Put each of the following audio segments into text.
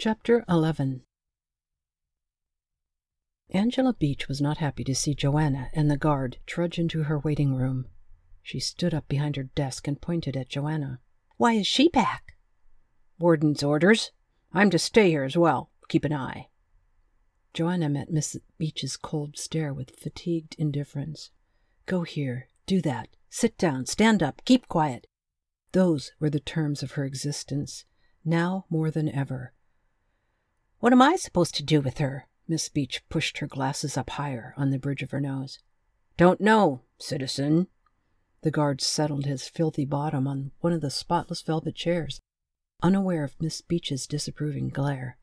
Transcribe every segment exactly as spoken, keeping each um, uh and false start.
Chapter eleven. Angela Beach was not happy to see Joanna and the guard trudge into her waiting room. She stood up behind her desk and pointed at Joanna. "Why is she back?" "Warden's orders. I'm to stay here as well. Keep an eye." Joanna met Miss Beach's cold stare with fatigued indifference. "Go here. Do that. Sit down. Stand up. Keep quiet." Those were the terms of her existence, now more than ever. "What am I supposed to do with her?" Miss Beach pushed her glasses up higher on the bridge of her nose. "Don't know, citizen." The guard settled his filthy bottom on one of the spotless velvet chairs, unaware of Miss Beach's disapproving glare.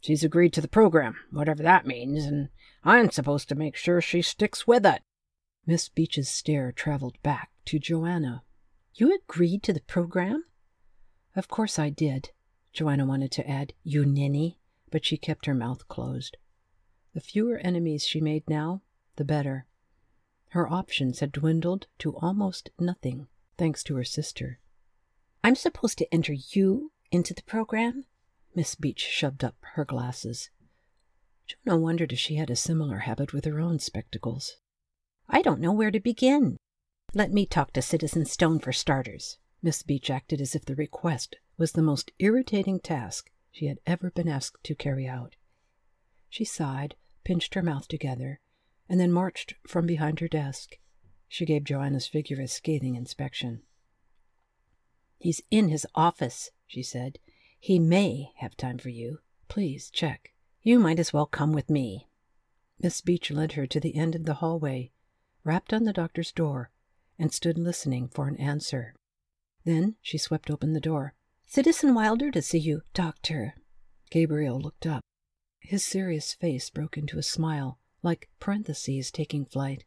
"She's agreed to the program, whatever that means, and I'm supposed to make sure she sticks with it." Miss Beach's stare traveled back to Joanna. "You agreed to the program?" "Of course I did," Joanna wanted to add, "you ninny," but she kept her mouth closed. The fewer enemies she made now, the better. Her options had dwindled to almost nothing, thanks to her sister. "I'm supposed to enter you into the program?" Miss Beach shoved up her glasses. Joanna wondered if she had a similar habit with her own spectacles. "I don't know where to begin." "Let me talk to Citizen Stone for starters." Miss Beach acted as if the request was the most irritating task she had ever been asked to carry out. She sighed, pinched her mouth together, and then marched from behind her desk. She gave Joanna's figure a scathing inspection. "He's in his office," she said. "He may have time for you. Please check. You might as well come with me." Miss Beach led her to the end of the hallway, rapped on the doctor's door, and stood listening for an answer. Then she swept open the door. "Citizen Wilder to see you, doctor." Gabriel looked up. His serious face broke into a smile, like parentheses taking flight.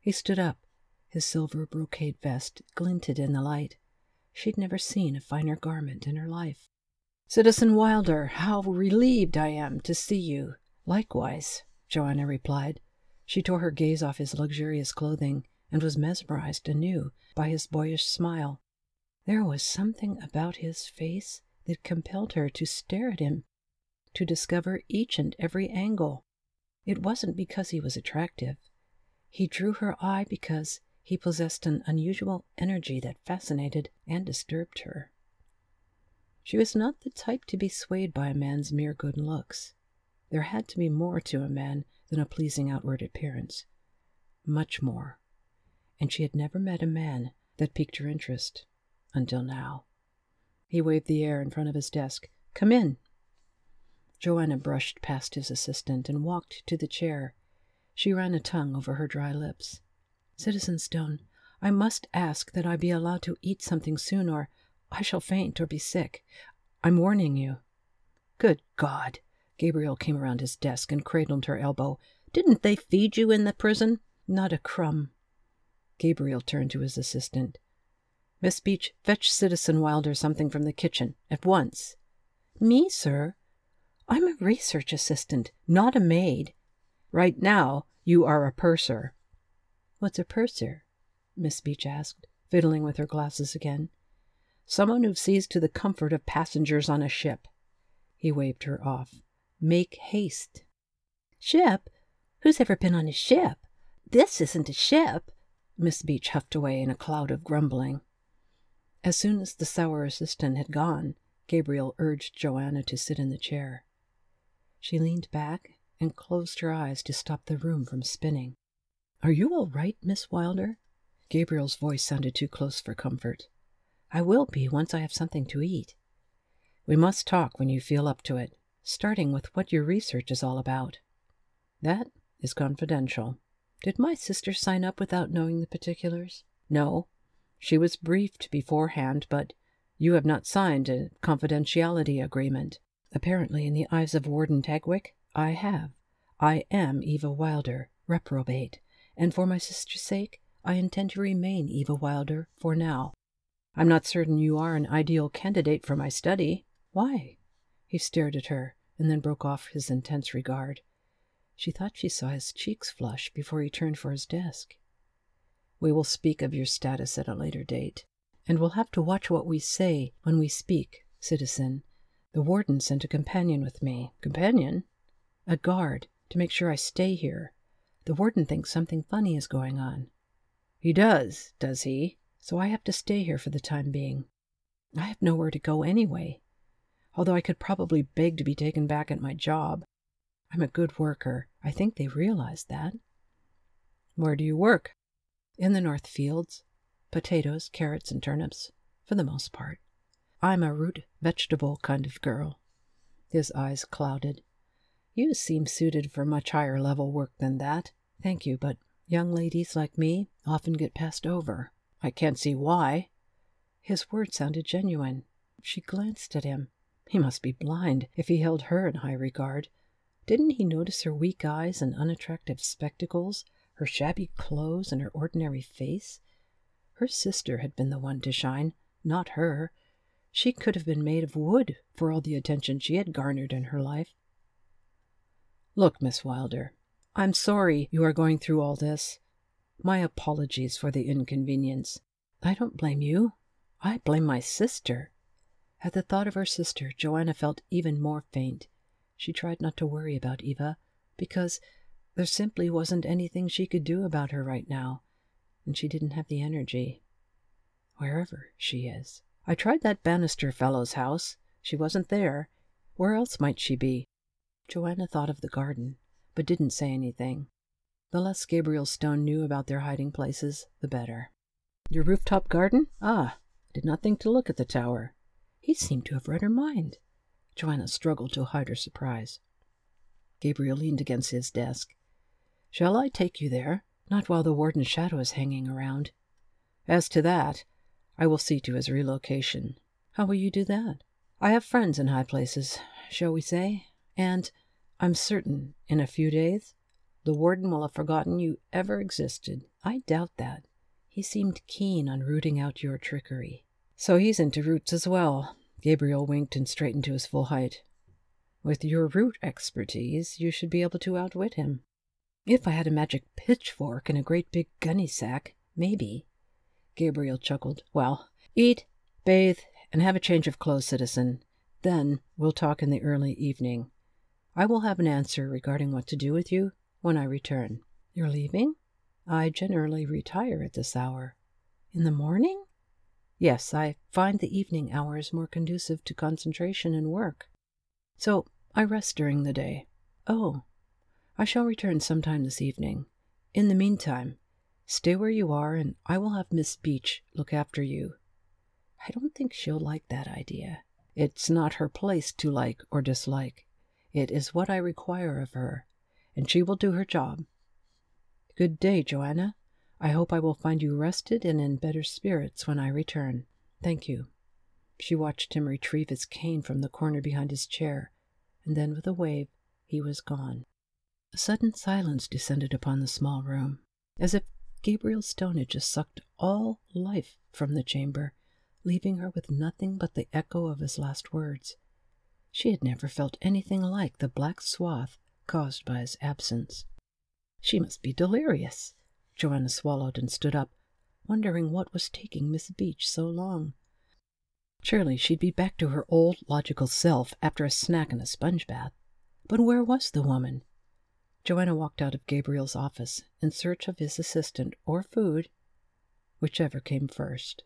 He stood up. His silver brocade vest glinted in the light. She'd never seen a finer garment in her life. "Citizen Wilder, how relieved I am to see you." "Likewise," Joanna replied. She tore her gaze off his luxurious clothing and was mesmerized anew by his boyish smile. There was something about his face that compelled her to stare at him, to discover each and every angle. It wasn't because he was attractive. He drew her eye because he possessed an unusual energy that fascinated and disturbed her. She was not the type to be swayed by a man's mere good looks. There had to be more to a man than a pleasing outward appearance. Much more. And she had never met a man that piqued her interest. Until now. He waved the air in front of his desk. "Come in." Joanna brushed past his assistant and walked to the chair. She ran a tongue over her dry lips. "Citizen Stone, I must ask that I be allowed to eat something soon, or I shall faint or be sick. I'm warning you." "Good God!" Gabriel came around his desk and cradled her elbow. "Didn't they feed you in the prison?" "Not a crumb." Gabriel turned to his assistant. "Miss Beach, fetch Citizen Wilder something from the kitchen, at once." "Me, sir? I'm a research assistant, not a maid." "Right now, you are a purser." "What's a purser?" Miss Beach asked, fiddling with her glasses again. "Someone who sees to the comfort of passengers on a ship." He waved her off. "Make haste." "Ship? Who's ever been on a ship? This isn't a ship." Miss Beach huffed away in a cloud of grumbling. As soon as the sour assistant had gone, Gabriel urged Joanna to sit in the chair. She leaned back and closed her eyes to stop the room from spinning. "Are you all right, Miss Wilder?" Gabriel's voice sounded too close for comfort. "I will be once I have something to eat." "We must talk when you feel up to it, starting with what your research is all about." "That is confidential." "Did my sister sign up without knowing the particulars?" "No. She was briefed beforehand, but you have not signed a confidentiality agreement." "Apparently, in the eyes of Warden Tagwick, I have. I am Eva Wilder, reprobate, and for my sister's sake, I intend to remain Eva Wilder for now." "I'm not certain you are an ideal candidate for my study." "Why?" He stared at her, and then broke off his intense regard. She thought she saw his cheeks flush before he turned for his desk. "We will speak of your status at a later date, and we'll have to watch what we say when we speak, citizen. The warden sent a companion with me. Companion? A guard, to make sure I stay here. The warden thinks something funny is going on. He does, does he? So I have to stay here for the time being. I have nowhere to go anyway, although I could probably beg to be taken back at my job. I'm a good worker. I think they realize that. Where do you work? In the north fields. Potatoes, carrots, and turnips, for the most part. I'm a root vegetable kind of girl. His eyes clouded. You seem suited for much higher level work than that. Thank you, but young ladies like me often get passed over. I can't see why. His words sounded genuine. She glanced at him. He must be blind if he held her in high regard. Didn't he notice her weak eyes and unattractive spectacles, her shabby clothes and her ordinary face? Her sister had been the one to shine, not her. She could have been made of wood for all the attention she had garnered in her life. Look, Miss Wilder, I'm sorry you are going through all this. My apologies for the inconvenience. I don't blame you. I blame my sister. At the thought of her sister, Joanna felt even more faint. She tried not to worry about Eva, because there simply wasn't anything she could do about her right now, and she didn't have the energy. Wherever she is. I tried that Bannister fellow's house. She wasn't there. Where else might she be? Joanna thought of the garden, but didn't say anything. The less Gabriel Stone knew about their hiding places, the better. Your rooftop garden? Ah, I did not think to look at the tower. He seemed to have read her mind. Joanna struggled to hide her surprise. Gabriel leaned against his desk. Shall I take you there? Not while the warden's shadow is hanging around. As to that, I will see to his relocation. How will you do that? I have friends in high places, shall we say? And I'm certain, in a few days, the warden will have forgotten you ever existed. I doubt that. He seemed keen on rooting out your trickery. So he's into roots as well. Gabriel winked and straightened to his full height. With your root expertise, you should be able to outwit him. If I had a magic pitchfork and a great big gunny sack, maybe. Gabriel chuckled. Well, eat, bathe, and have a change of clothes, citizen. Then we'll talk in the early evening. I will have an answer regarding what to do with you when I return. You're leaving? I generally retire at this hour. In the morning? Yes, I find the evening hours more conducive to concentration and work. So I rest during the day. Oh, I shall return sometime this evening. In the meantime, stay where you are, and I will have Miss Beach look after you. I don't think she'll like that idea. It's not her place to like or dislike. It is what I require of her, and she will do her job. Good day, Joanna. I hope I will find you rested and in better spirits when I return. Thank you. She watched him retrieve his cane from the corner behind his chair, and then with a wave he was gone. A sudden silence descended upon the small room, as if Gabriel Stone had just sucked all life from the chamber, leaving her with nothing but the echo of his last words. She had never felt anything like the black swath caused by his absence. She must be delirious. Joanna swallowed and stood up, wondering what was taking Miss Beach so long. Surely she'd be back to her old logical self after a snack and a sponge bath. But where was the woman? Joanna walked out of Gabriel's office in search of his assistant or food, whichever came first.